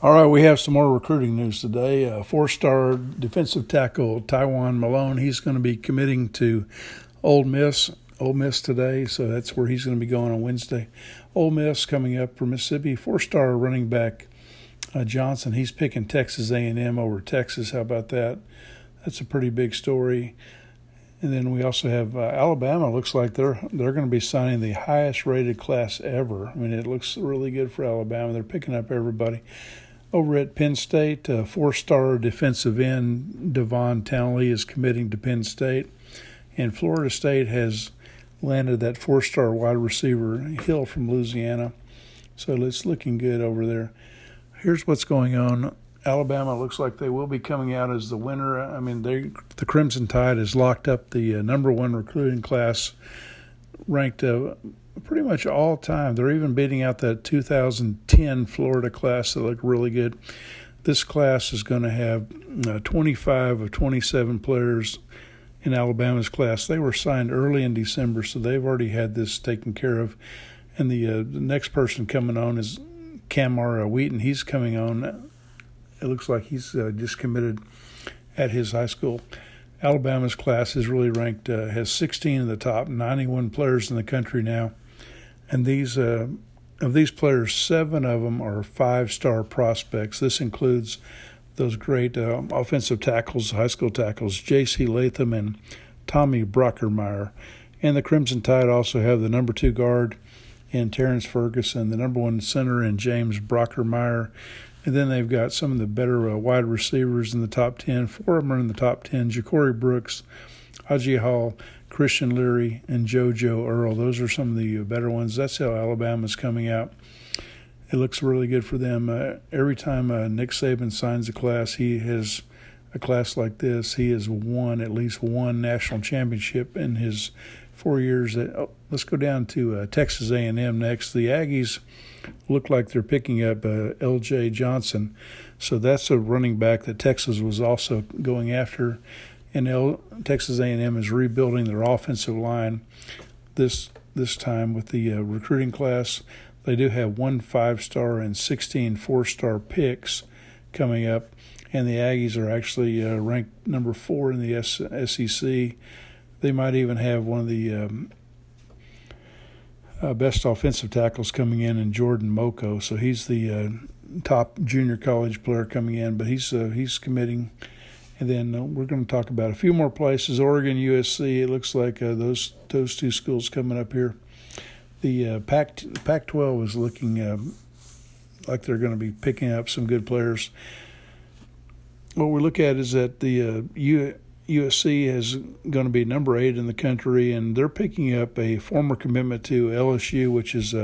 All right, we have some more recruiting news today. Four-star defensive tackle Tywan Malone, he's going to be committing to Ole Miss today, so that's where he's going to be going on Wednesday. Ole Miss coming up for Mississippi. Four-star running back Johnson, he's picking Texas A&M over Texas. How about that? That's a pretty big story. And then we also have Alabama. Looks like they're going to be signing the highest-rated class ever. I mean, it looks really good for Alabama. They're picking up everybody. Over at Penn State, four-star defensive end Devon Townley is committing to Penn State. And Florida State has landed that four-star wide receiver Hill from Louisiana. So it's looking good over there. Here's what's going on. Alabama looks like they will be coming out as the winner. I mean, the Crimson Tide has locked up the number one recruiting class, ranked pretty much all time. They're even beating out that 2010 Florida class that looked really good. This class is going to have 25 of 27 players in Alabama's class. They were signed early in December, so they've already had this taken care of. And the next person coming on is Camara Wheaton. He's coming on. It looks like he's just committed at his high school. Alabama's class is really ranked, has 16 of the top 91 players in the country now. And of these players, 7 of them are 5-star prospects. This includes those great offensive tackles, high school tackles, J.C. Latham and Tommy Brockermeyer. And the Crimson Tide also have the number 2 guard in Terrence Ferguson, the number 1 center in James Brockermeyer. And then they've got some of the better wide receivers in the top 10. 4 of them are in the top 10. Ja'Cory Brooks, Aji Hall, Christian Leary, and JoJo Earl. Those are some of the better ones. That's how Alabama's coming out. It looks really good for them. Every time Nick Saban signs a class, he has a class like this. He has won at least one national championship in his 4 years. Let's go down to Texas A&M next. The Aggies look like they're picking up L.J. Johnson. So that's a running back that Texas was also going after. And Texas A&M is rebuilding their offensive line this time with the recruiting class. They do have 1 5-star and 16 4-star picks coming up. And the Aggies are actually ranked number 4 in the SEC. They might even have one of the best offensive tackles coming in Jordan Moko. So he's the top junior college player coming in, but he's committing. And then we're going to talk about a few more places. Oregon, USC, it looks like those 2 schools coming up here. The Pac-12 is looking like they're going to be picking up some good players. What we look at is that the USC is going to be number 8 in the country, and they're picking up a former commitment to LSU, which is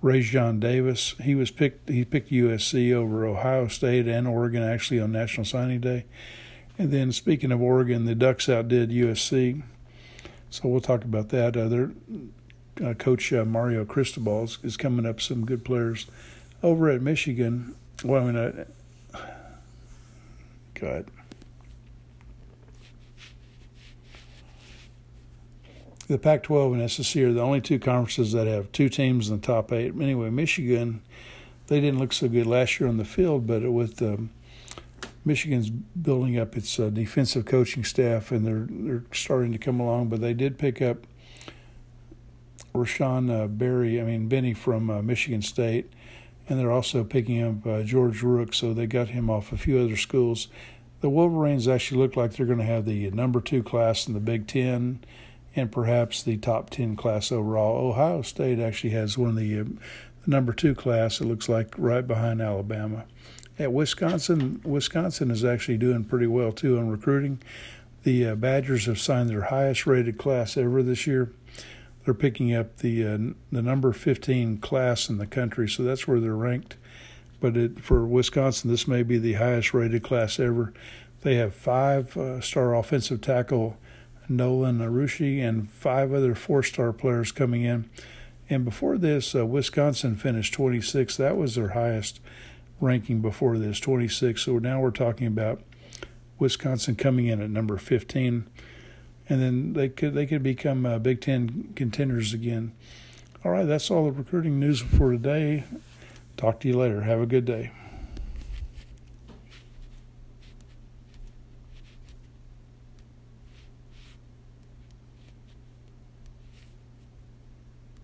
Ray John Davis. He picked USC over Ohio State and Oregon, actually, on National Signing Day. And then, speaking of Oregon, the Ducks outdid USC. So we'll talk about that. Coach Mario Cristobal is coming up some good players. Over at Michigan, The Pac-12 and SEC are the only 2 conferences that have 2 teams in the top 8. Anyway, Michigan, they didn't look so good last year on the field, but with Michigan's building up its defensive coaching staff, and they're starting to come along. But they did pick up Benny from Michigan State, and they're also picking up George Rook, so they got him off a few other schools. The Wolverines actually look like they're going to have the number 2 class in the Big Ten, and perhaps the top 10 class overall. Ohio State actually has one of the number 2 class, it looks like, right behind Alabama. At Wisconsin is actually doing pretty well, too, on recruiting. The Badgers have signed their highest-rated class ever this year. They're picking up the number 15 class in the country, so that's where they're ranked. But for Wisconsin, this may be the highest-rated class ever. They have 5-star offensive tackle Nolan Arushi and 5 other 4-star players coming in. And before this, Wisconsin finished 26th. That was their highest ranking before this, 26. So now we're talking about Wisconsin coming in at number 15. And then they could become Big Ten contenders again. All right, that's all the recruiting news for today. Talk to you later. Have a good day.